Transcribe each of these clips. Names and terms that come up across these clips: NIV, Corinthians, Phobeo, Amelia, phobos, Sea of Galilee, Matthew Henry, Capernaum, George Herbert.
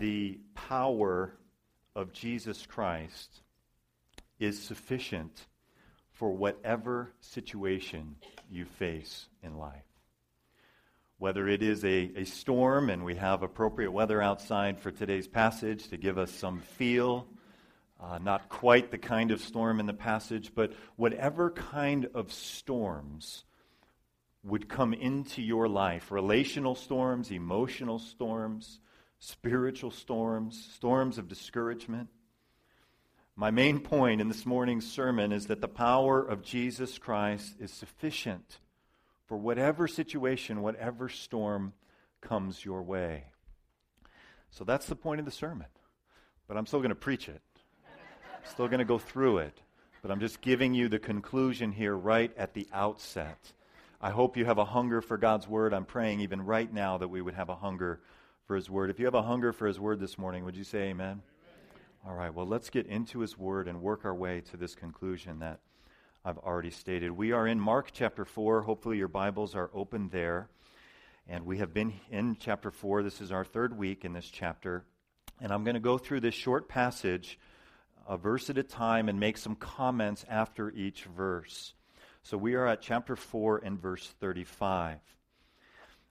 the power of Jesus Christ is sufficient for whatever situation you face in life. Whether it is a storm, and we have appropriate weather outside for today's passage to give us some feel, not quite the kind of storm in the passage, but whatever kind of storms would come into your life, relational storms, emotional storms, spiritual storms, storms of discouragement. My main point in this morning's sermon is that the power of Jesus Christ is sufficient for whatever situation, whatever storm comes your way. So that's the point of the sermon. But I'm still going to preach it. I'm still going to go through it. But I'm just giving you the conclusion here right at the outset. I hope you have a hunger for God's Word. I'm praying even right now that we would have a hunger for His Word. If you have a hunger for His Word this morning, would you say amen? Amen. All right, well, let's get into His Word and work our way to this conclusion that I've already stated. We are in Mark chapter 4. Hopefully your Bibles are open there. And we have been in chapter 4. This is our third week in this chapter. And I'm going to go through this short passage a verse at a time and make some comments after each verse. So we are at chapter 4 and verse 35. It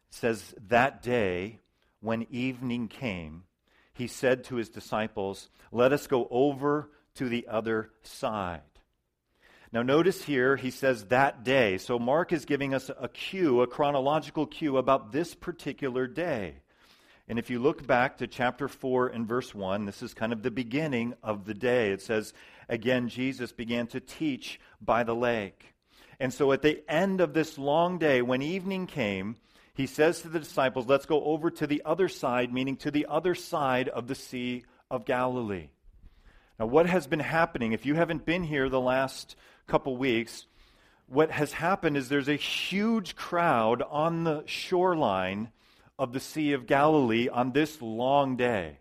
says, "That day, when evening came, he said to his disciples, 'Let us go over to the other side.'" Now notice here, he says that day. So Mark is giving us a cue, a chronological cue about this particular day. And if you look back to chapter 4 and verse 1, this is kind of the beginning of the day. It says, again, Jesus began to teach by the lake. And so at the end of this long day, when evening came, he says to the disciples, let's go over to the other side, meaning to the other side of the Sea of Galilee. Now what has been happening, if you haven't been here the last couple weeks, what has happened is there's a huge crowd on the shoreline of the Sea of Galilee on this long day.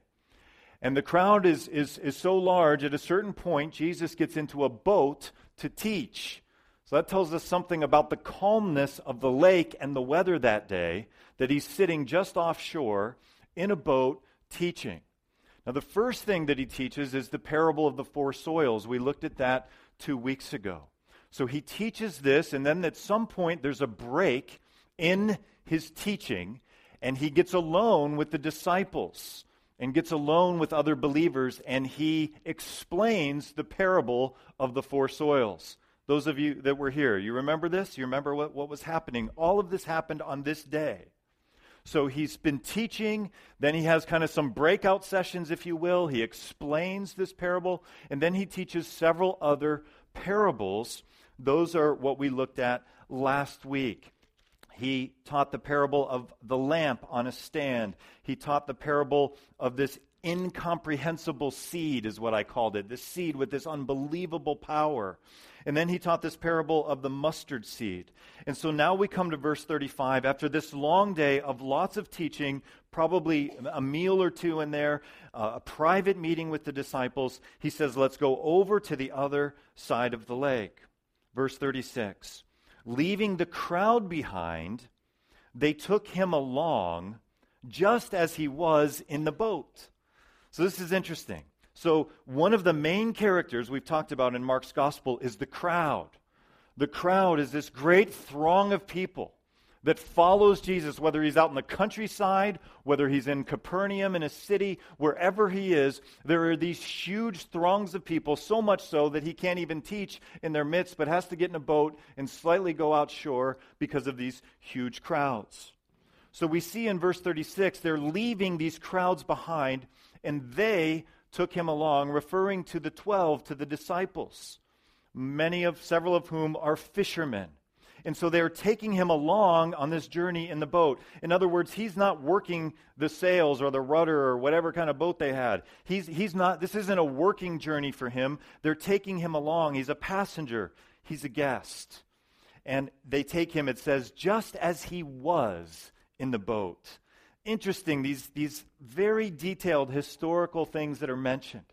And the crowd is so large, at a certain point, Jesus gets into a boat to teach. So that tells us something about the calmness of the lake and the weather that day, that he's sitting just offshore in a boat teaching. Now the first thing that he teaches is the parable of the four soils. We looked at that 2 weeks ago. So he teaches this, and then at some point there's a break in his teaching, and he gets alone with the disciples and gets alone with other believers, and he explains the parable of the four soils. Those of you that were here, you remember this? You remember what was happening? All of this happened on this day. So he's been teaching, then he has kind of some breakout sessions, if you will. He explains this parable, and then he teaches several other parables. Those are what we looked at last week. He taught the parable of the lamp on a stand. He taught the parable of this incomprehensible seed, is what I called it, this seed with this unbelievable power. And then he taught this parable of the mustard seed. And so now we come to verse 35. After this long day of lots of teaching, probably a meal or two in there, a private meeting with the disciples, he says, let's go over to the other side of the lake. Verse 36, leaving the crowd behind, they took him along just as he was in the boat. So this is interesting. So one of the main characters we've talked about in Mark's gospel is the crowd. The crowd is this great throng of people that follows Jesus, whether he's out in the countryside, whether he's in Capernaum in a city, wherever he is, there are these huge throngs of people, so much so that he can't even teach in their midst, but has to get in a boat and slightly go outshore because of these huge crowds. So we see in verse 36, they're leaving these crowds behind, and they took him along, referring to the 12, to the disciples, several of whom are fishermen. And so they're taking him along on this journey in the boat. In other words, he's not working the sails or the rudder or whatever kind of boat they had. He's not. This isn't a working journey for him. They're taking him along. He's a passenger. He's a guest. And they take him, it says, just as he was in the boat. Interesting, these very detailed historical things that are mentioned.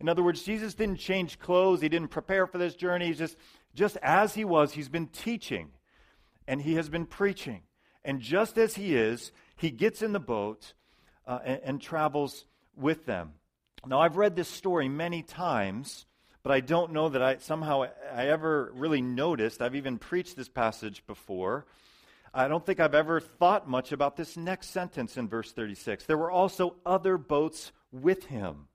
In other words, Jesus didn't change clothes. He didn't prepare for this journey. He's just as he was, he's been teaching, and he has been preaching. And just as he is, he gets in the boat and travels with them. Now, I've read this story many times, but I don't know that I ever really noticed. I've even preached this passage before. I don't think I've ever thought much about this next sentence in verse 36. There were also other boats with him.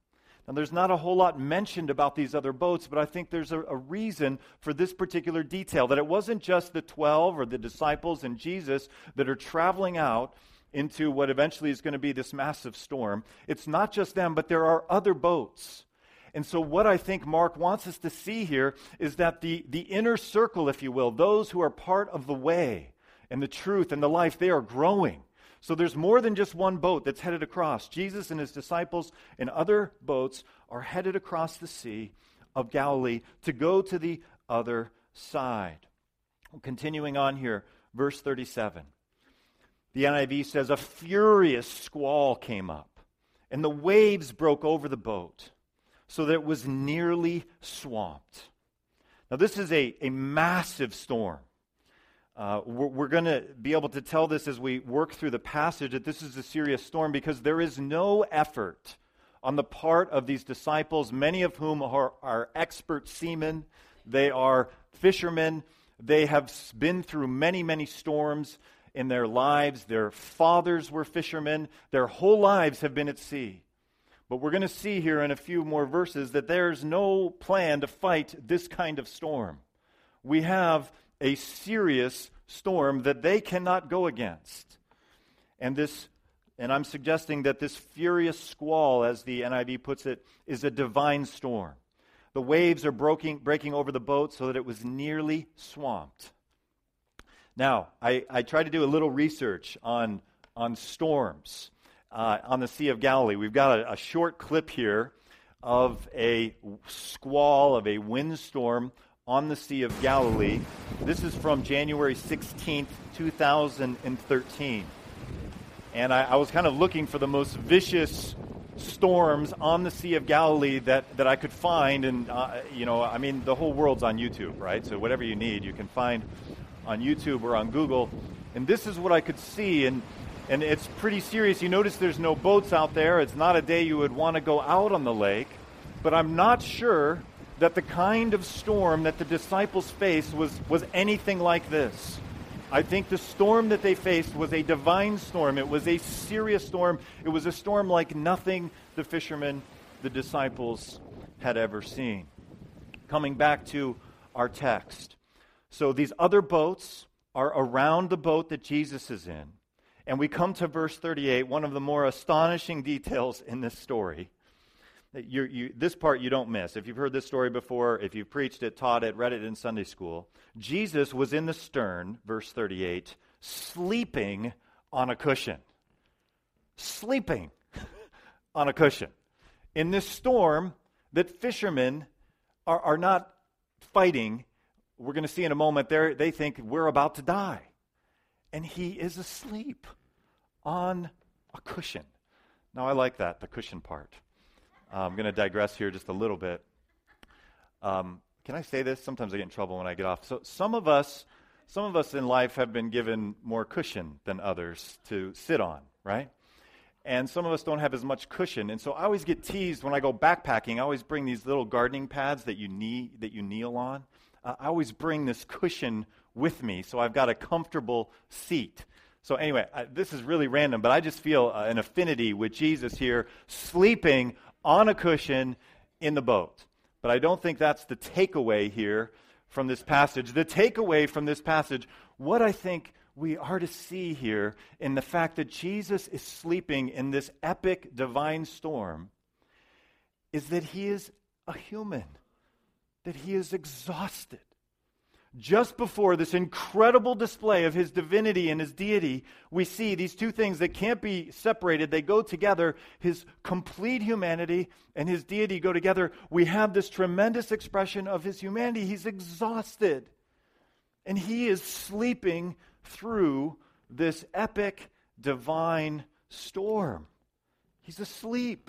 Now, there's not a whole lot mentioned about these other boats, but I think there's a reason for this particular detail, that it wasn't just the 12 or the disciples and Jesus that are traveling out into what eventually is going to be this massive storm. It's not just them, but there are other boats. And so what I think Mark wants us to see here is that the inner circle, if you will, those who are part of the way and the truth and the life, they are growing. So there's more than just one boat that's headed across. Jesus and his disciples and other boats are headed across the Sea of Galilee to go to the other side. Continuing on here, verse 37. The NIV says, a furious squall came up, and the waves broke over the boat, so that it was nearly swamped. Now, this is a massive storm. We're going to be able to tell this as we work through the passage that this is a serious storm, because there is no effort on the part of these disciples, many of whom are expert seamen. They are fishermen. They have been through many, many storms in their lives. Their fathers were fishermen. Their whole lives have been at sea. But we're going to see here in a few more verses that there's no plan to fight this kind of storm. We have a serious storm that they cannot go against. And I'm suggesting that this furious squall, as the NIV puts it, is a divine storm. The waves are breaking over the boat so that it was nearly swamped. Now, I tried to do a little research on storms on the Sea of Galilee. We've got a short clip here of a squall, of a windstorm on the Sea of Galilee. This is from January 16th, 2013. And I was kind of looking for the most vicious storms on the Sea of Galilee that I could find. And, the whole world's on YouTube, right? So whatever you need, you can find on YouTube or on Google. And this is what I could see. And it's pretty serious. You notice there's no boats out there. It's not a day you would want to go out on the lake. But I'm not sure that the kind of storm that the disciples faced was anything like this. I think the storm that they faced was a divine storm. It was a serious storm. It was a storm like nothing the fishermen, the disciples, had ever seen. Coming back to our text. So these other boats are around the boat that Jesus is in. And we come to verse 38, one of the more astonishing details in this story. This part you don't miss. If you've heard this story before, if you've preached it, taught it, read it in Sunday school, Jesus was in the stern, verse 38, sleeping on a cushion. Sleeping on a cushion. In this storm that fishermen are not fighting, we're going to see in a moment, they think we're about to die. And he is asleep on a cushion. Now, I like that, the cushion part. I'm going to digress here just a little bit. Can I say this? Sometimes I get in trouble when I get off. So some of us in life have been given more cushion than others to sit on, right? And some of us don't have as much cushion. And so I always get teased when I go backpacking. I always bring these little gardening pads that you kneel on. I always bring this cushion with me, so I've got a comfortable seat. So anyway, this is really random, but I just feel an affinity with Jesus here, sleeping on a cushion in the boat. But I don't think that's the takeaway here from this passage. The takeaway from this passage, what I think we are to see here in the fact that Jesus is sleeping in this epic divine storm, is that he is a human, that he is exhausted. Just before this incredible display of his divinity and his deity, we see these two things that can't be separated. They go together. His complete humanity and his deity go together. We have this tremendous expression of his humanity. He's exhausted. And he is sleeping through this epic divine storm. He's asleep.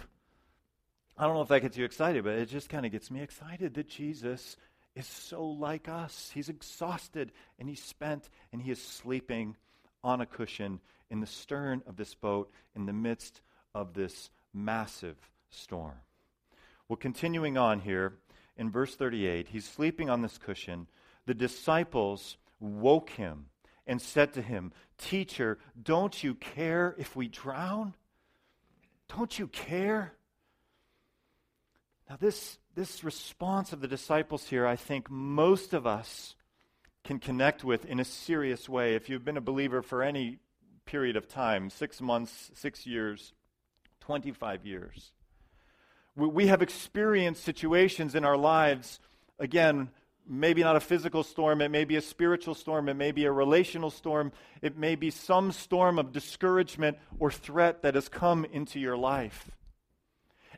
I don't know if that gets you excited, but it just kind of gets me excited that Jesus is so like us. He's exhausted and he's spent and he is sleeping on a cushion in the stern of this boat in the midst of this massive storm. Well, continuing on here, in verse 38, he's sleeping on this cushion. The disciples woke him and said to him, "Teacher, don't you care if we drown? Don't you care?" Now, this response of the disciples here, I think most of us can connect with in a serious way. If you've been a believer for any period of time, 6 months, 6 years, 25 years, we have experienced situations in our lives, again, maybe not a physical storm, it may be a spiritual storm, it may be a relational storm, it may be some storm of discouragement or threat that has come into your life.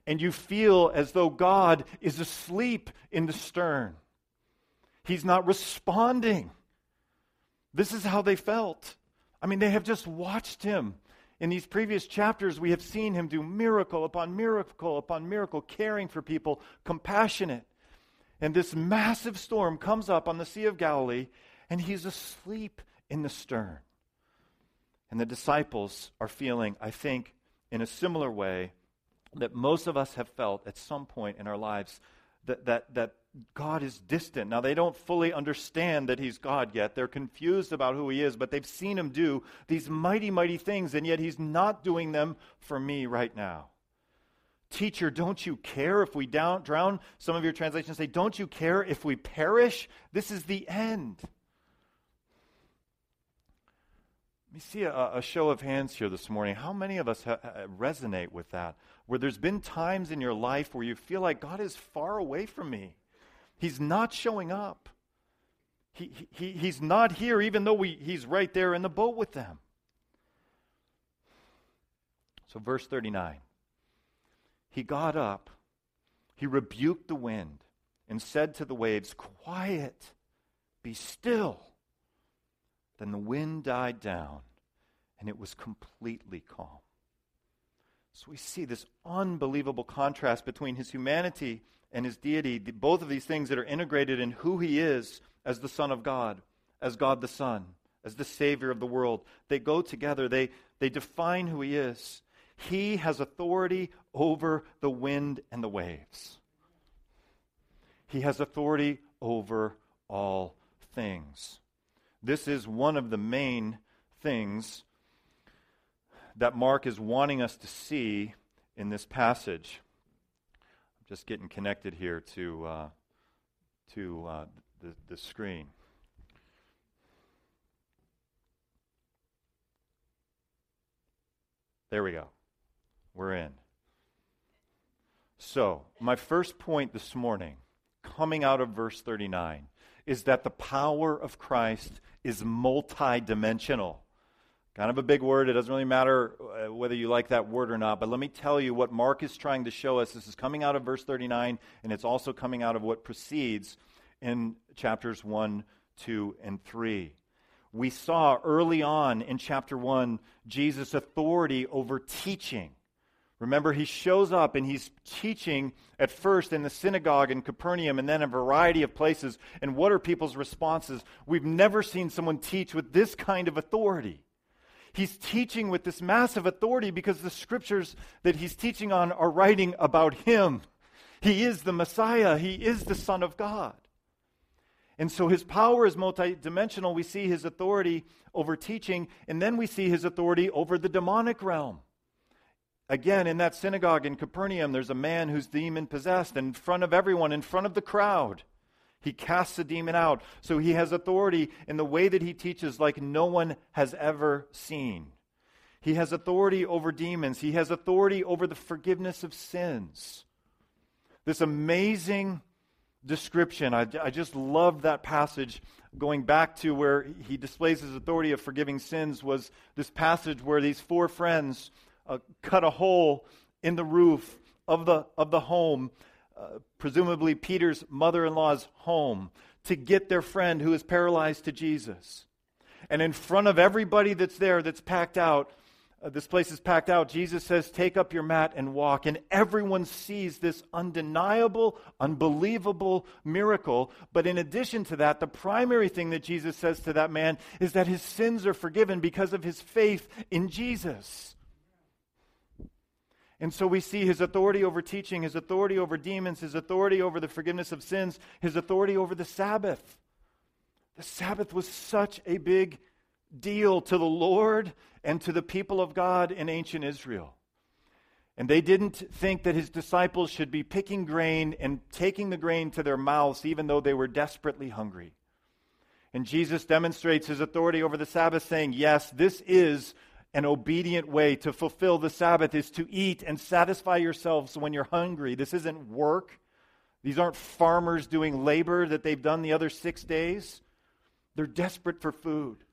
And you feel as though God is asleep in the stern. He's not responding. This is how they felt. I mean, they have just watched him. In these previous chapters, we have seen him do miracle upon miracle upon miracle, caring for people, compassionate. And this massive storm comes up on the Sea of Galilee, and he's asleep in the stern. And the disciples are feeling, I think, in a similar way that most of us have felt at some point in our lives, that God is distant. Now, they don't fully understand that he's God yet. They're confused about who he is, but they've seen him do these mighty, mighty things, and yet he's not doing them for me right now. "Teacher, don't you care if we drown? Some of your translations say, "Don't you care if we perish? This is the end." Let me see a show of hands here this morning. How many of us resonate with that? Where there's been times in your life where you feel like God is far away from me. He's not showing up. He's not here, even though he's right there in the boat with them. So verse 39. He got up, he rebuked the wind, and said to the waves, "Quiet, be still." Then the wind died down, and it was completely calm. So we see this unbelievable contrast between his humanity and his deity, both of these things that are integrated in who he is as the Son of God the Son, as the Savior of the world. They go together. They define who he is. He has authority over the wind and the waves. He has authority over all things. This is one of the main things that Mark is wanting us to see in this passage. I'm just getting connected here to the screen. There we go. We're in. So, my first point this morning, coming out of verse 39, is that the power of Christ is multidimensional. Kind of a big word. It doesn't really matter whether you like that word or not, but let me tell you what Mark is trying to show us. This is coming out of verse 39, and it's also coming out of what precedes in chapters 1, 2, and 3. We saw early on in chapter 1, Jesus' authority over teaching. Remember, he shows up and he's teaching at first in the synagogue in Capernaum and then a variety of places. And what are people's responses? We've never seen someone teach with this kind of authority. He's teaching with this massive authority because the scriptures that he's teaching on are writing about him. He is the Messiah. He is the Son of God. And so his power is multidimensional. We see his authority over teaching, and then we see his authority over the demonic realm. Again, in that synagogue in Capernaum, there's a man who's demon-possessed, and in front of everyone, in front of the crowd, he casts the demon out. So he has authority in the way that he teaches like no one has ever seen. He has authority over demons. He has authority over the forgiveness of sins. This amazing description. I just love that passage. Going back to where he displays his authority of forgiving sins was this passage where these four friends cut a hole in the roof of the home, presumably Peter's mother-in-law's home, to get their friend who is paralyzed to Jesus. And in front of everybody that's there, that's packed out, this place is packed out, Jesus says, "Take up your mat and walk." And everyone sees this undeniable, unbelievable miracle. But in addition to that, the primary thing that Jesus says to that man is that his sins are forgiven because of his faith in Jesus. And so we see his authority over teaching, his authority over demons, his authority over the forgiveness of sins, his authority over the Sabbath. The Sabbath was such a big deal to the Lord and to the people of God in ancient Israel. And they didn't think that his disciples should be picking grain and taking the grain to their mouths, even though they were desperately hungry. And Jesus demonstrates his authority over the Sabbath, saying, yes, this is an obedient way to fulfill the Sabbath, is to eat and satisfy yourselves when you're hungry. This isn't work. These aren't farmers doing labor that they've done the other 6 days. They're desperate for food.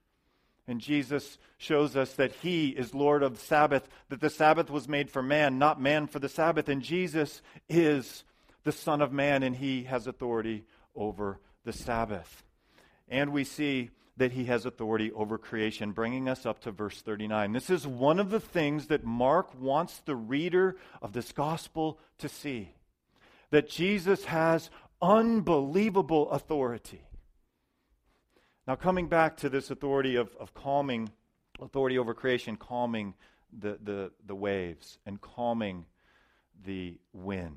And Jesus shows us that he is Lord of the Sabbath, that the Sabbath was made for man, not man for the Sabbath. And Jesus is the Son of Man, and he has authority over the Sabbath. And we see that he has authority over creation, bringing us up to verse 39. This is one of the things that Mark wants the reader of this gospel to see, that Jesus has unbelievable authority. Now, coming back to this authority of calming, authority over creation, calming the waves and calming the wind.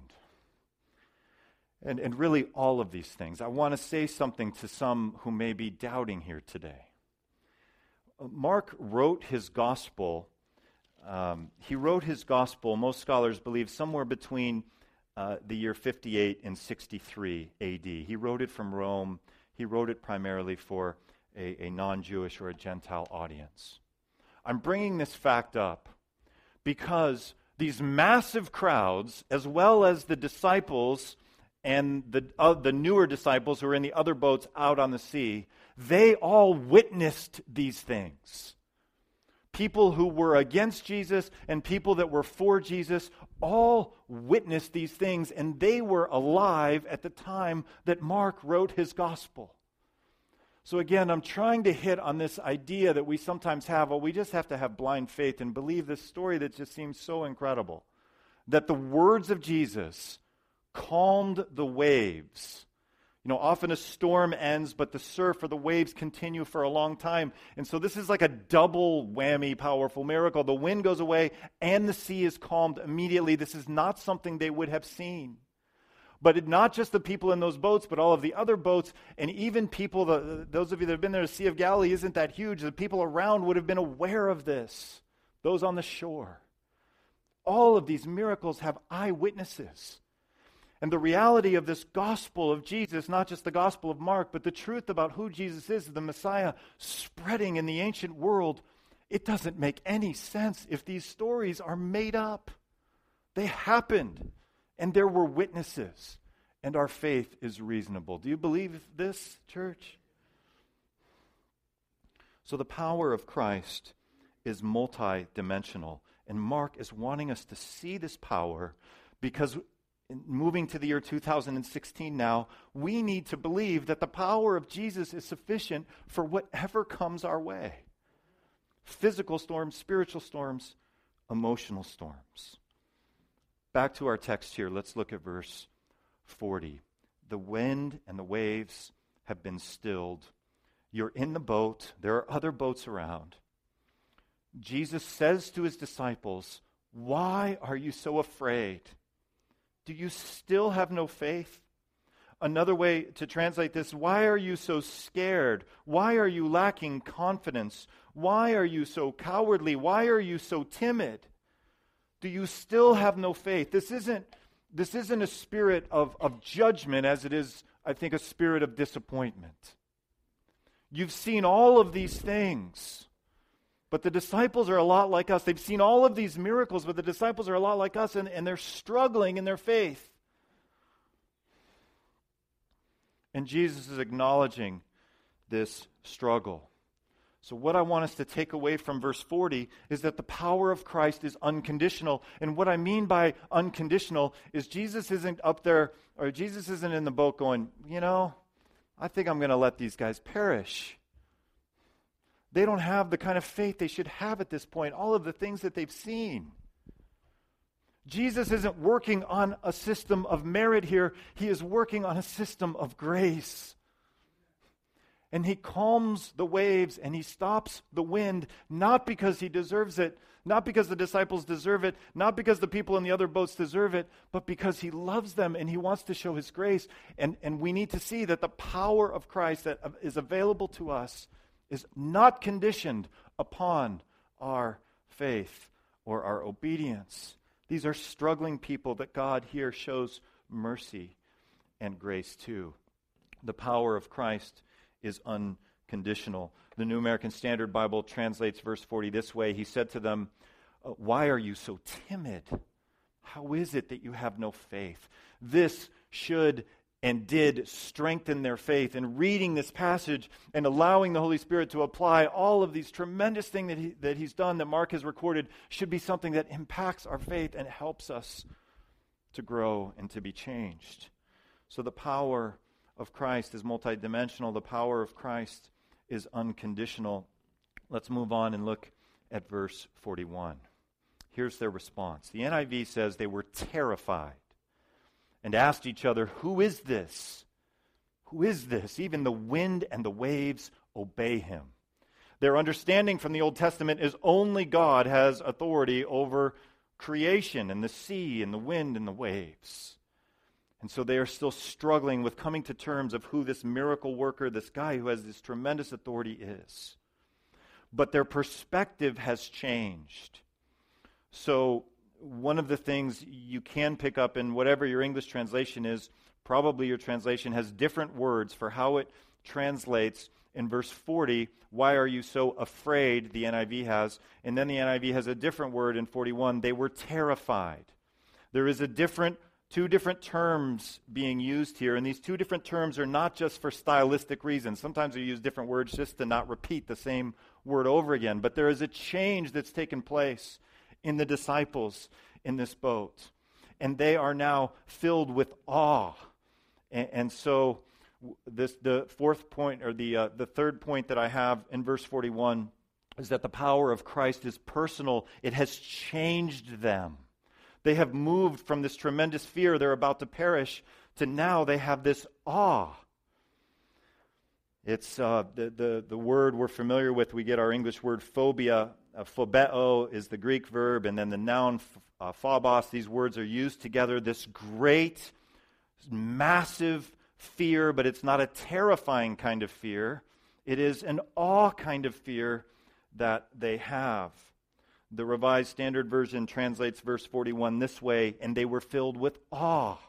And really all of these things. I want to say something to some who may be doubting here today. Mark wrote his gospel. He wrote his gospel, most scholars believe, somewhere between the year 58 and 63 A.D. He wrote it from Rome. He wrote it primarily for a non-Jewish or a Gentile audience. I'm bringing this fact up because these massive crowds, as well as the disciples and the newer disciples who were in the other boats out on the sea, they all witnessed these things. People who were against Jesus and people that were for Jesus all witnessed these things, and they were alive at the time that Mark wrote his gospel. So again, I'm trying to hit on this idea that we sometimes have, well, we just have to have blind faith and believe this story that just seems so incredible, that the words of Jesus calmed the waves. You know, often a storm ends, but the surf or the waves continue for a long time. And so this is like a double whammy powerful miracle. The wind goes away and the sea is calmed immediately. This is not something they would have seen. But not just the people in those boats, but all of the other boats, and even people, those of you that have been there, the Sea of Galilee isn't that huge. The people around would have been aware of this, those on the shore. All of these miracles have eyewitnesses. And the reality of this gospel of Jesus, not just the gospel of Mark, but the truth about who Jesus is, the Messiah, spreading in the ancient world, it doesn't make any sense if these stories are made up. They happened, and there were witnesses, and our faith is reasonable. Do you believe this, church? So the power of Christ is multidimensional, and Mark is wanting us to see this power because moving to the year 2016 now, we need to believe that the power of Jesus is sufficient for whatever comes our way. Physical storms, spiritual storms, emotional storms. Back to our text here. Let's look at verse 40. The wind and the waves have been stilled. You're in the boat. There are other boats around. Jesus says to his disciples, "Why are you so afraid? Do you still have no faith?" Another way to translate this, why are you so scared? Why are you lacking confidence? Why are you so cowardly? Why are you so timid? Do you still have no faith? This isn't a spirit of judgment as it is, I think, a spirit of disappointment. You've seen all of these things. But the disciples are a lot like us. They've seen all of these miracles, but the disciples are a lot like us, and they're struggling in their faith. And Jesus is acknowledging this struggle. So what I want us to take away from verse 40 is that the power of Christ is unconditional. And what I mean by unconditional is Jesus isn't up there, or Jesus isn't in the boat going, you know, I think I'm going to let these guys perish. They don't have the kind of faith they should have at this point, all of the things that they've seen. Jesus isn't working on a system of merit here. He is working on a system of grace. and he calms the waves and he stops the wind, not because he deserves it, not because the disciples deserve it, not because the people in the other boats deserve it, but because he loves them and he wants to show his grace. And we need to see that the power of Christ that is available to us is not conditioned upon our faith or our obedience. These are struggling people that God here shows mercy and grace to. The power of Christ is unconditional. The New American Standard Bible translates verse 40 this way. He said to them, "Why are you so timid? How is it that you have no faith?" This should and did strengthen their faith. And reading this passage and allowing the Holy Spirit to apply all of these tremendous things that He's done, that Mark has recorded, should be something that impacts our faith and helps us to grow and to be changed. So the power of Christ is multidimensional. The power of Christ is unconditional. Let's move on and look at verse 41. Here's their response. The NIV says they were terrified and asked each other, "Who is this? Who is this? Even the wind and the waves obey him." Their understanding from the Old Testament is only God has authority over creation and the sea and the wind and the waves. And so they are still struggling with coming to terms of who this miracle worker, this guy who has this tremendous authority is. But their perspective has changed. So one of the things you can pick up in whatever your English translation is, probably your translation has different words for how it translates in verse 40, "Why are you so afraid?" the NIV has. And then the NIV has a different word in 41, "They were terrified." There is two different terms being used here, and these two different terms are not just for stylistic reasons. Sometimes we use different words just to not repeat the same word over again, but there is a change that's taken place in the disciples in this boat. And they are now filled with awe. And so the third point that I have in verse 41 is that the power of Christ is personal. It has changed them. They have moved from this tremendous fear they're about to perish to now they have this awe. It's the word we're familiar with. We get our English word phobia. Phobeo is the Greek verb, and then the noun phobos. These words are used together. This great, massive fear, but it's not a terrifying kind of fear. It is an awe kind of fear that they have. The Revised Standard Version translates verse 41 this way, "And they were filled with awe."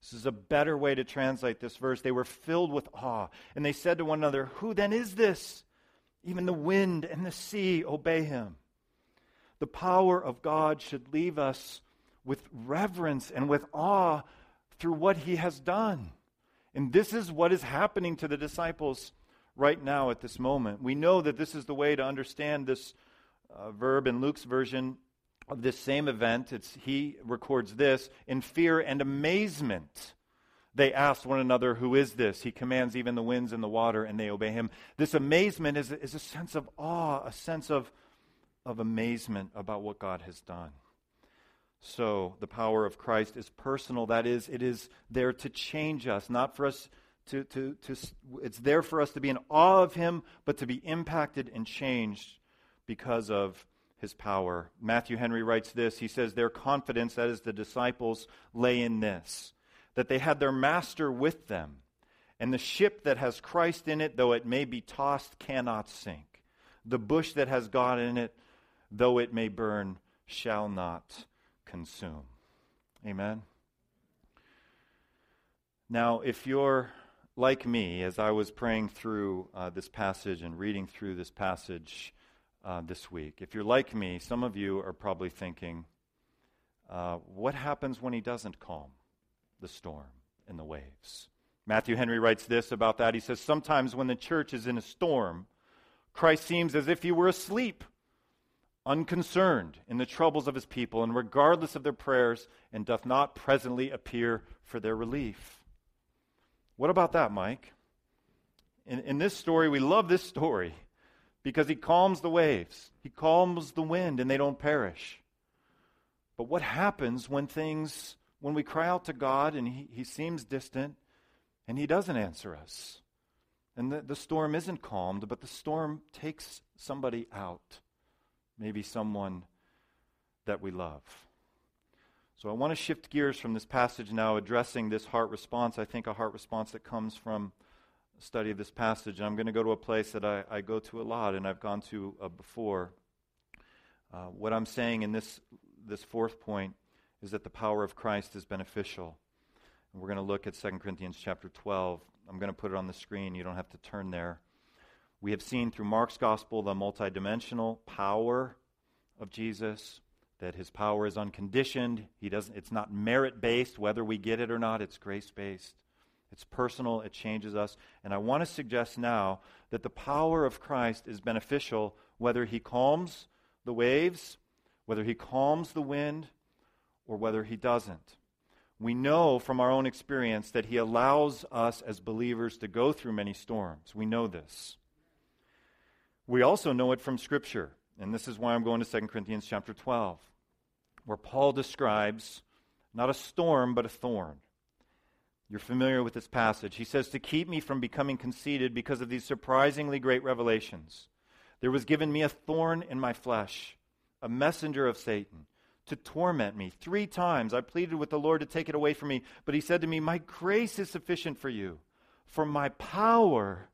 This is a better way to translate this verse. They were filled with awe. And they said to one another, "Who then is this? Even the wind and the sea obey him." The power of God should leave us with reverence and with awe through what he has done. And this is what is happening to the disciples right now at this moment. We know that this is the way to understand this verb in Luke's version of this same event. He records this, "In fear and amazement, they asked one another, 'Who is this? He commands even the winds and the water, and they obey him.'" This amazement is a sense of awe, a sense of amazement about what God has done. So the power of Christ is personal. That is, it is there to change us, not for us to it's there for us to be in awe of him, but to be impacted and changed because of his power. Matthew Henry writes this. He says, "Their confidence," that is the disciples, "lay in this, that they had their master with them, and the ship that has Christ in it, though it may be tossed, cannot sink. The bush that has God in it, though it may burn, shall not consume." Amen? Now, if you're like me, as I was praying through this passage and reading through this passage this week, if you're like me, some of you are probably thinking, what happens when he doesn't calm the storm and the waves? Matthew Henry writes this about that. He says, "Sometimes when the church is in a storm, Christ seems as if he were asleep, unconcerned in the troubles of his people, and regardless of their prayers, and doth not presently appear for their relief." What about that, Mike? In this story, we love this story because he calms the waves, he calms the wind, and they don't perish. But what happens when we cry out to God and he seems distant and he doesn't answer us? And the storm isn't calmed, but the storm takes somebody out. Maybe someone that we love. So I want to shift gears from this passage now, addressing this heart response. I think a heart response that comes from a study of this passage. And I'm going to go to a place that I go to a lot and I've gone to before. What I'm saying in this fourth point is that the power of Christ is beneficial. And we're going to look at 2 Corinthians chapter 12. I'm going to put it on the screen. You don't have to turn there. We have seen through Mark's gospel the multidimensional power of Jesus, that his power is unconditioned. It's not merit-based, whether we get it or not. It's grace-based. It's personal. It changes us. And I want to suggest now that the power of Christ is beneficial, whether he calms the waves, whether he calms the wind, or whether he doesn't. We know from our own experience that he allows us as believers to go through many storms. We know this. We also know it from Scripture. And this is why I'm going to 2 Corinthians chapter 12, where Paul describes not a storm, but a thorn. You're familiar with this passage. He says, "To keep me from becoming conceited because of these surprisingly great revelations, there was given me a thorn in my flesh, a messenger of Satan, to torment me. 3 times I pleaded with the Lord to take it away from me, but he said to me, 'My grace is sufficient for you, for my power,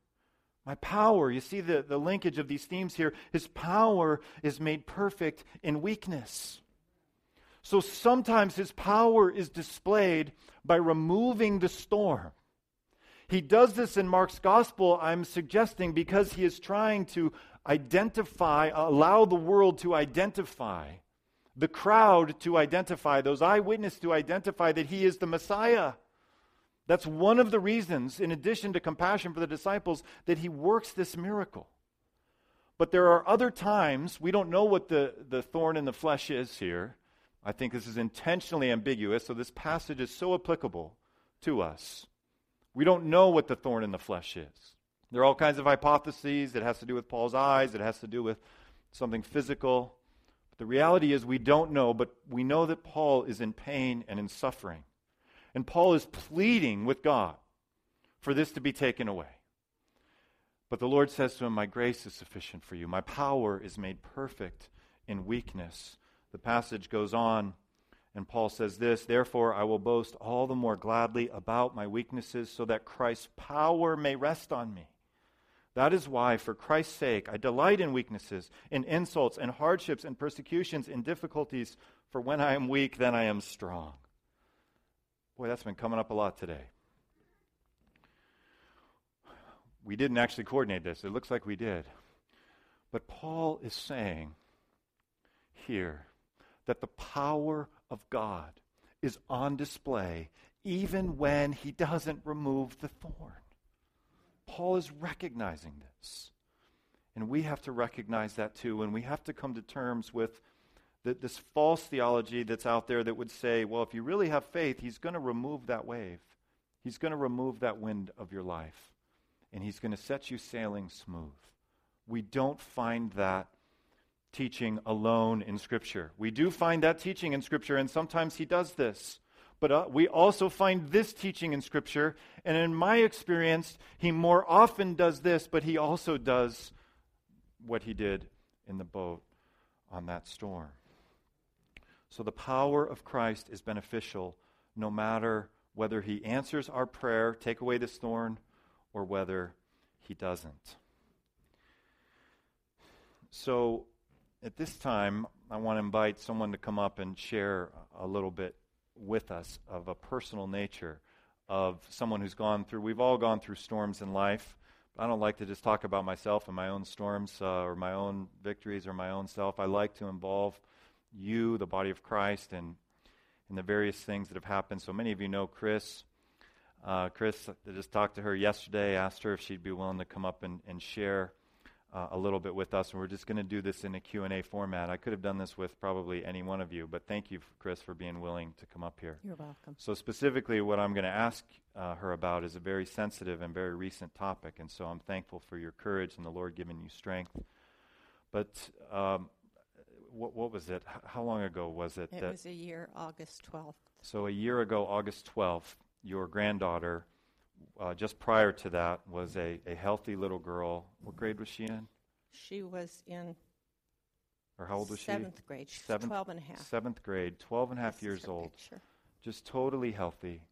you see the linkage of these themes here, his power is made perfect in weakness.'" So sometimes his power is displayed by removing the storm. He does this in Mark's gospel, I'm suggesting, because he is trying to allow the world to identify, the crowd to identify, those eyewitnesses to identify that he is the Messiah. That's one of the reasons, in addition to compassion for the disciples, that he works this miracle. But there are other times, we don't know what the thorn in the flesh is here. I think this is intentionally ambiguous, so this passage is so applicable to us. We don't know what the thorn in the flesh is. There are all kinds of hypotheses. It has to do with Paul's eyes. It has to do with something physical. But the reality is we don't know, but we know that Paul is in pain and in suffering. And Paul is pleading with God for this to be taken away. But the Lord says to him, "My grace is sufficient for you. My power is made perfect in weakness." The passage goes on, and Paul says this, "Therefore I will boast all the more gladly about my weaknesses, so that Christ's power may rest on me. That is why, for Christ's sake, I delight in weaknesses, in insults, in hardships, in persecutions, in difficulties, for when I am weak, then I am strong." Boy, that's been coming up a lot today. We didn't actually coordinate this. It looks like we did. But Paul is saying here that the power of God is on display even when he doesn't remove the thorn. Paul is recognizing this. And we have to recognize that too. And we have to come to terms with this false theology that's out there that would say, well, if you really have faith, he's going to remove that wave. He's going to remove that wind of your life. And he's going to set you sailing smooth. We don't find that teaching alone in Scripture. We do find that teaching in Scripture, and sometimes he does this. But we also find this teaching in Scripture. And in my experience, he more often does this, but he also does what he did in the boat on that storm. So the power of Christ is beneficial no matter whether he answers our prayer, take away this thorn, or whether he doesn't. So at this time, I want to invite someone to come up and share a little bit with us of a personal nature of someone who's gone through, we've all gone through storms in life. I don't like to just talk about myself and my own storms or my own victories or my own self. I like to involve you, the body of Christ, and the various things that have happened. So many of you know Chris. Chris, I just talked to her yesterday, asked her if she'd be willing to come up and share a little bit with us. And we're just going to do this in a Q&A format. I could have done this with probably any one of you, but thank you, Chris, for being willing to come up here. You're welcome. So specifically what I'm going to ask her about is a very sensitive and very recent topic. And so I'm thankful for your courage and the Lord giving you strength. But What was it? How long ago was it? It was a year, August 12th. So a year ago, August 12th, your granddaughter just prior to that was a healthy little girl. What grade was she in? She was in... Or how old was she? Seventh grade. She was 12 and a half. Seventh grade, 12 and a half years old. Picture. Just totally healthy.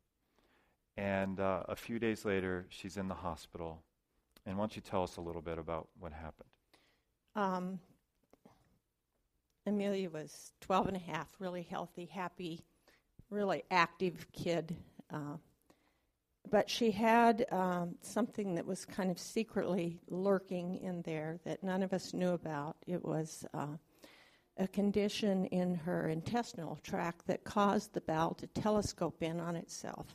And a few days later, she's in the hospital. And why don't you tell us a little bit about what happened? Amelia was 12 and a half, really healthy, happy, really active kid. But she had something that was kind of secretly lurking in there that none of us knew about. It was a condition in her intestinal tract that caused the bowel to telescope in on itself.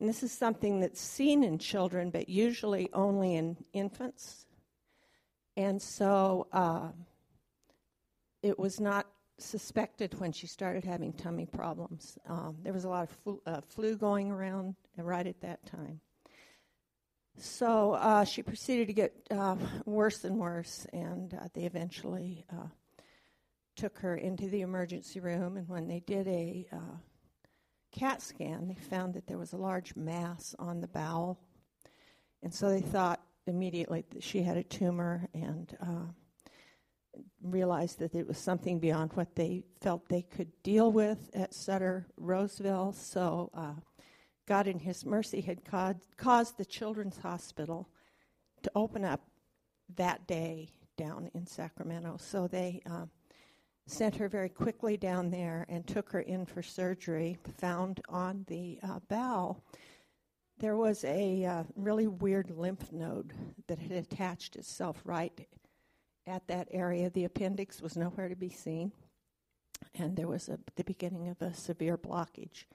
And this is something that's seen in children, but usually only in infants. And so it was not suspected when she started having tummy problems. There was a lot of flu going around right at that time. So she proceeded to get worse and worse, and they eventually took her into the emergency room. And when they did a CAT scan, they found that there was a large mass on the bowel. And so they thought immediately that she had a tumor and realized that it was something beyond what they felt they could deal with at Sutter Roseville. So God in his mercy had caused the Children's Hospital to open up that day down in Sacramento. So they... sent her very quickly down there and took her in for surgery. Found on the bowel, there was a really weird lymph node that had attached itself right at that area. The appendix was nowhere to be seen, and there was the beginning of a severe blockage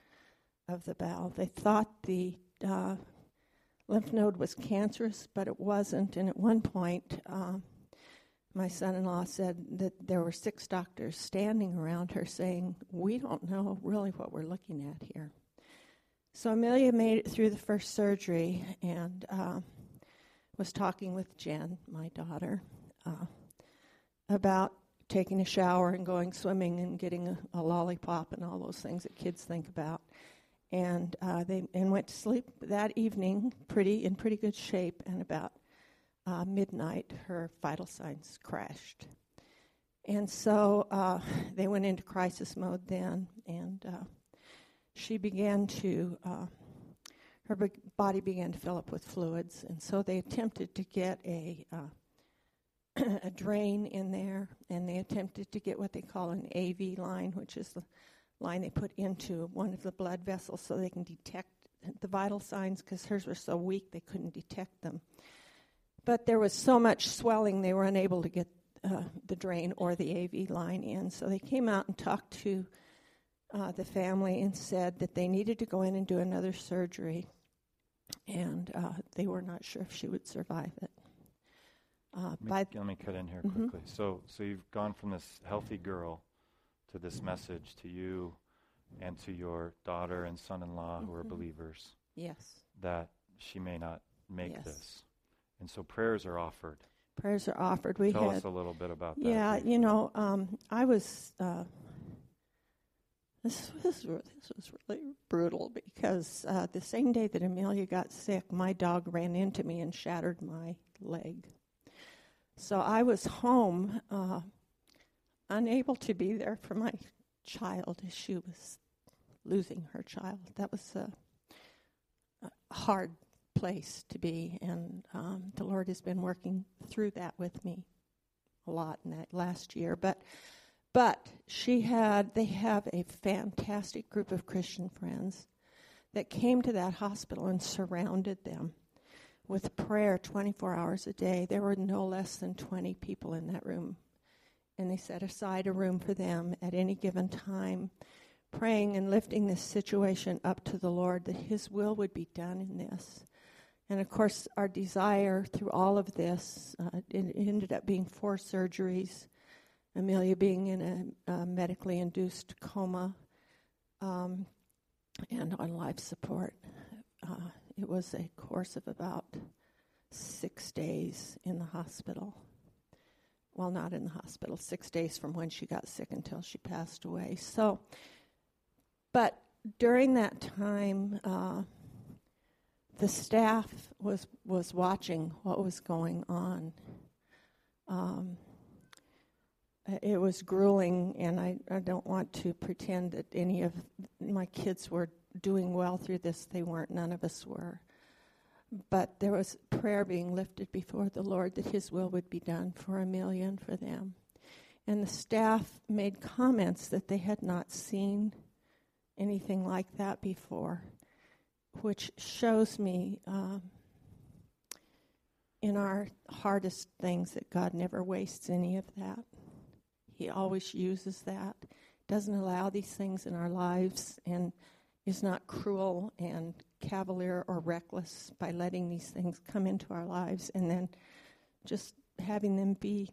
of the bowel. They thought the lymph node was cancerous, but it wasn't, and at one point... my son-in-law said that there were 6 doctors standing around her saying, "We don't know really what we're looking at here." So Amelia made it through the first surgery and was talking with Jen, my daughter, about taking a shower and going swimming and getting a lollipop and all those things that kids think about. And they went to sleep that evening in pretty good shape, and about midnight, her vital signs crashed. And so they went into crisis mode then, and she began to, her body began to fill up with fluids, and so they attempted to get a drain in there, and they attempted to get what they call an AV line, which is the line they put into one of the blood vessels so they can detect the vital signs, because hers were so weak they couldn't detect them. But there was so much swelling, they were unable to get the drain or the AV line in. So they came out and talked to the family and said that they needed to go in and do another surgery. And they were not sure if she would survive it. Let me cut in here quickly. So you've gone from this healthy girl to this message to you and to your daughter and son-in-law who are believers. Yes. That she may not make this. And so prayers are offered. Tell us a little bit about that. Yeah, you know, I was, this was really brutal because the same day that Amelia got sick, my dog ran into me and shattered my leg. So I was home, unable to be there for my child as she was losing her child. That was a hard place to be, and the Lord has been working through that with me a lot in that last year. But they have a fantastic group of Christian friends that came to that hospital and surrounded them with prayer 24 hours a day. There were no less than 20 people in that room, and they set aside a room for them at any given time, praying and lifting this situation up to the Lord, that His will would be done in this. And, of course, our desire through all of this, it ended up being 4 surgeries, Amelia being in a medically induced coma and on life support. It was a course of about 6 days in the hospital. Well, not in the hospital, 6 days from when she got sick until she passed away. So, but during that time... the staff was watching what was going on. It was grueling, and I don't want to pretend that any of my kids were doing well through this. They weren't. None of us were. But there was prayer being lifted before the Lord that his will would be done for Amelia and for them. And the staff made comments that they had not seen anything like that before, which shows me in our hardest things that God never wastes any of that. He always uses that, doesn't allow these things in our lives, and is not cruel and cavalier or reckless by letting these things come into our lives and then just having them be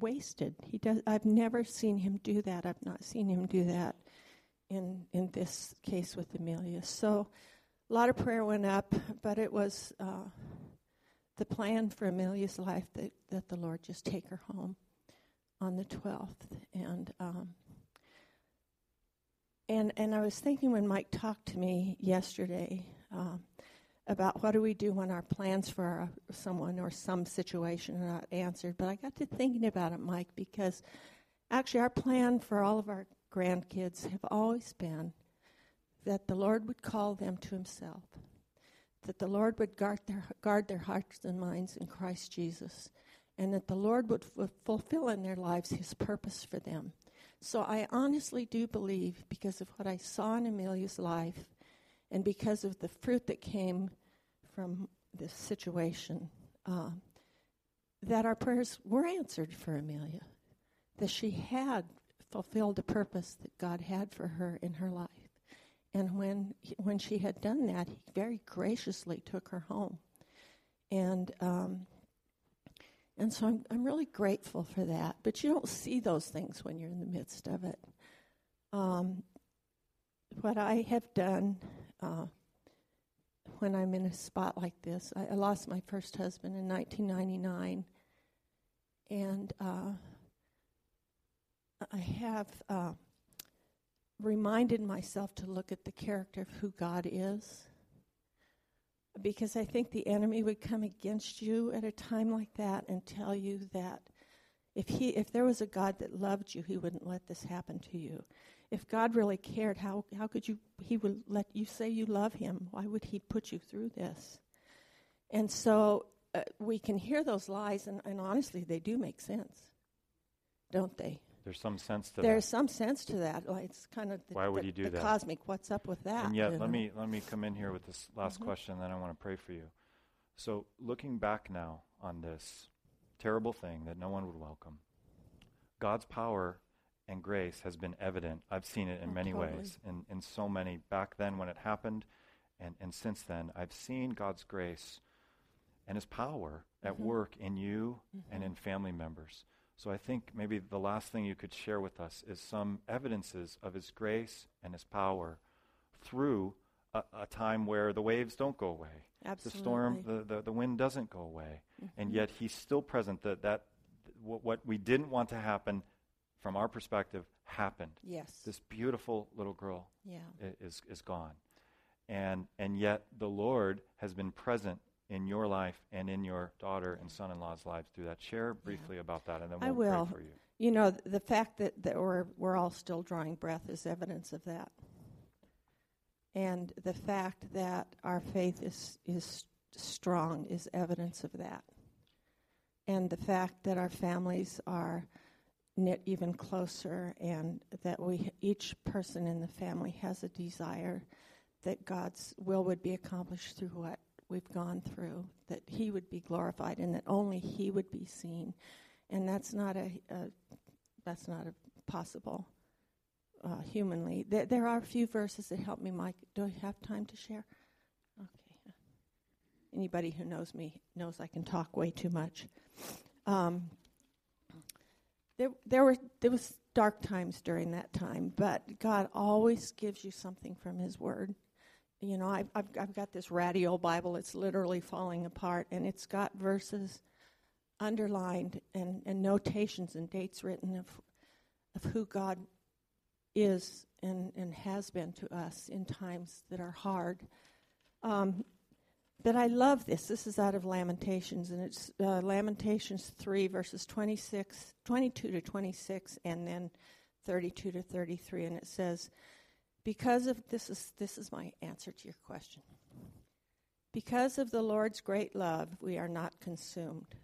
wasted. He does. I've never seen him do that. I've not seen him do that in this case with Amelia. So a lot of prayer went up, but it was the plan for Amelia's life that the Lord just take her home on the 12th. And I was thinking when Mike talked to me yesterday about what do we do when our plans for someone or some situation are not answered. But I got to thinking about it, Mike, because actually our plan for all of our grandkids have always been that the Lord would call them to himself, that the Lord would guard their hearts and minds in Christ Jesus, and that the Lord would fulfill in their lives his purpose for them. So I honestly do believe, because of what I saw in Amelia's life and because of the fruit that came from this situation, that our prayers were answered for Amelia, that she had fulfilled the purpose that God had for her in her life. And when she had done that, he very graciously took her home. And so I'm really grateful for that. But you don't see those things when you're in the midst of it. What I have done when I'm in a spot like this, I lost my first husband in 1999. And I have reminded myself to look at the character of who God is, because I think the enemy would come against you at a time like that and tell you that if there was a God that loved you, he wouldn't let this happen to you. If God really cared, how could you? He would let you say you love him. Why would he put you through this? And so we can hear those lies, and honestly, they do make sense, don't they? There's some sense to that. There's some sense to that. Like, it's kind of the cosmic what's up with that. And yet, let me come in here with this last question, and then I want to pray for you. So looking back now on this terrible thing that no one would welcome, God's power and grace has been evident. I've seen it in many ways, in so many back then when it happened, and since then. I've seen God's grace and his power at work in you and in family members. So I think maybe the last thing you could share with us is some evidences of his grace and his power through a time where the waves don't go away. Absolutely. The storm, the wind doesn't go away. And yet he's still present. What we didn't want to happen, from our perspective, happened. Yes. This beautiful little girl is gone. And yet the Lord has been present in your life and in your daughter and son-in-law's lives through that. Share briefly about that, and then we'll pray for you. You know, the fact that we're all still drawing breath is evidence of that. And the fact that our faith is strong is evidence of that. And the fact that our families are knit even closer, and that each person in the family has a desire that God's will would be accomplished through what we've gone through, that he would be glorified and that only he would be seen. And that's not a possible humanly. There are a few verses that help me, Mike. Do I have time to share? Okay. Anybody who knows me knows I can talk way too much. There was dark times during that time, but God always gives you something from his word. You know, I've got this ratty old Bible. It's literally falling apart, and it's got verses underlined and notations and dates written of who God is and has been to us in times that are hard. But I love this. This is out of Lamentations, and it's Lamentations 3, verses 22 to 26, and then 32 to 33, and it says, this is my answer to your question. Because of the Lord's great love, we are not consumed,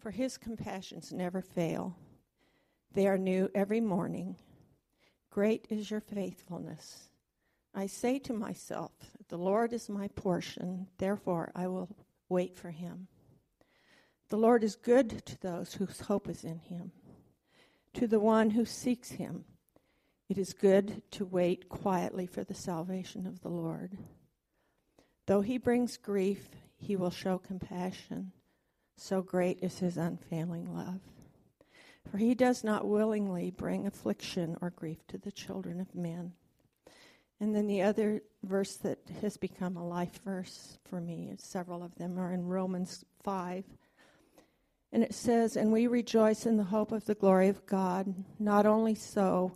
for his compassions never fail. They are new every morning. Great is your faithfulness. I say to myself, the Lord is my portion, therefore I will wait for him. The Lord is good to those whose hope is in him, to the one who seeks him. It is good to wait quietly for the salvation of the Lord. Though he brings grief, he will show compassion. So great is his unfailing love. For he does not willingly bring affliction or grief to the children of men. And then the other verse that has become a life verse for me, several of them are in Romans 5. And it says, and we rejoice in the hope of the glory of God. Not only so,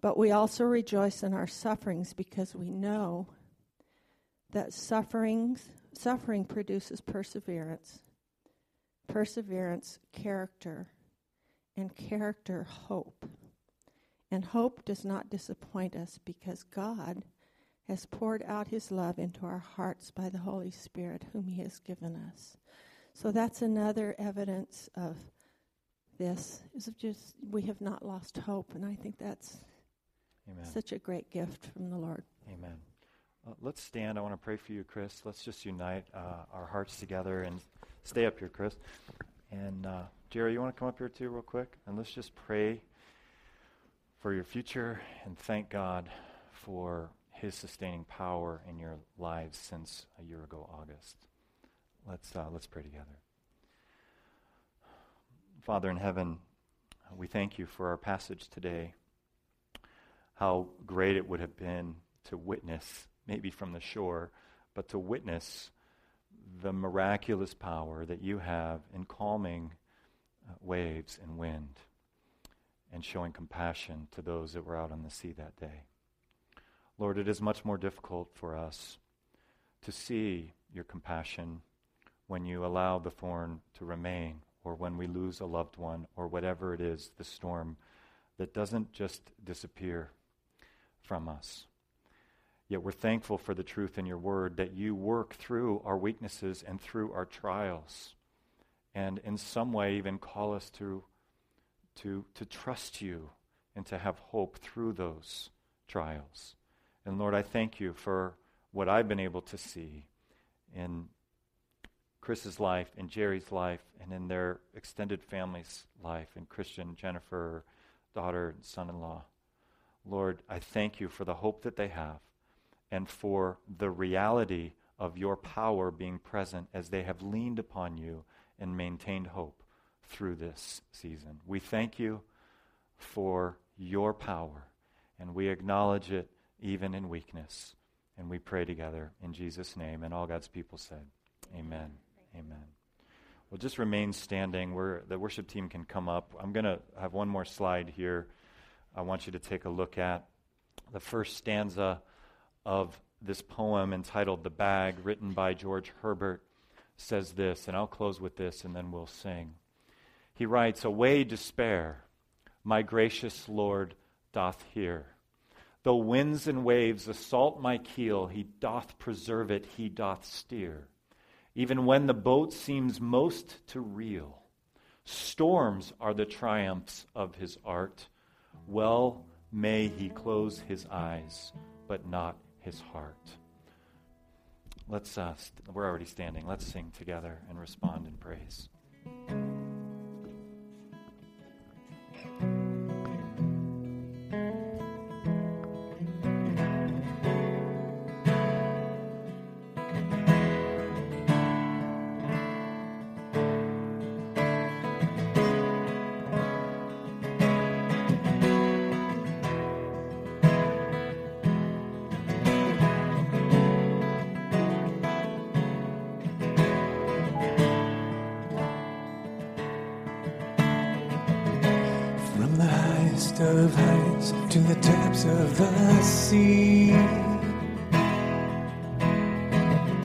but we also rejoice in our sufferings because we know that suffering produces perseverance. Perseverance, character, and character, hope. And hope does not disappoint us because God has poured out his love into our hearts by the Holy Spirit whom he has given us. So that's another evidence of this, is just we have not lost hope, and I think that's Amen. Such a great gift from the Lord. Amen. Let's stand. I want to pray for you, Chris. Let's just unite our hearts together and stay up here, Chris. And Jerry, you want to come up here too real quick? And let's just pray for your future, and thank God for his sustaining power in your lives since a year ago August. Let's pray together. Father in heaven, we thank you for our passage today. How great it would have been to witness, maybe from the shore, but to witness the miraculous power that you have in calming waves and wind, and showing compassion to those that were out on the sea that day. Lord, it is much more difficult for us to see your compassion when you allow the thorn to remain, or when we lose a loved one, or whatever it is, the storm that doesn't just disappear from us. Yet we're thankful for the truth in your word that you work through our weaknesses and through our trials, and in some way even call us to trust you and to have hope through those trials. And Lord, I thank you for what I've been able to see in Chris's life, in Jerry's life, and in their extended family's life, in Christian, Jennifer, daughter, and son-in-law. Lord, I thank you for the hope that they have and for the reality of your power being present as they have leaned upon you and maintained hope through this season. We thank you for your power, and we acknowledge it even in weakness, and we pray together in Jesus' name, and all God's people said, Amen. Amen. Well, just remain standing. The worship team can come up. I'm going to have one more slide here. I want you to take a look at the first stanza of this poem entitled The Bag, written by George Herbert, says this, and I'll close with this, and then we'll sing. He writes, away despair, my gracious Lord doth hear. Though winds and waves assault my keel, he doth preserve it, he doth steer. Even when the boat seems most to reel, storms are the triumphs of his art. Well may he close his eyes, but not his heart. Let's we're already standing. Let's sing together and respond in praise. Of heights to the depths of the sea.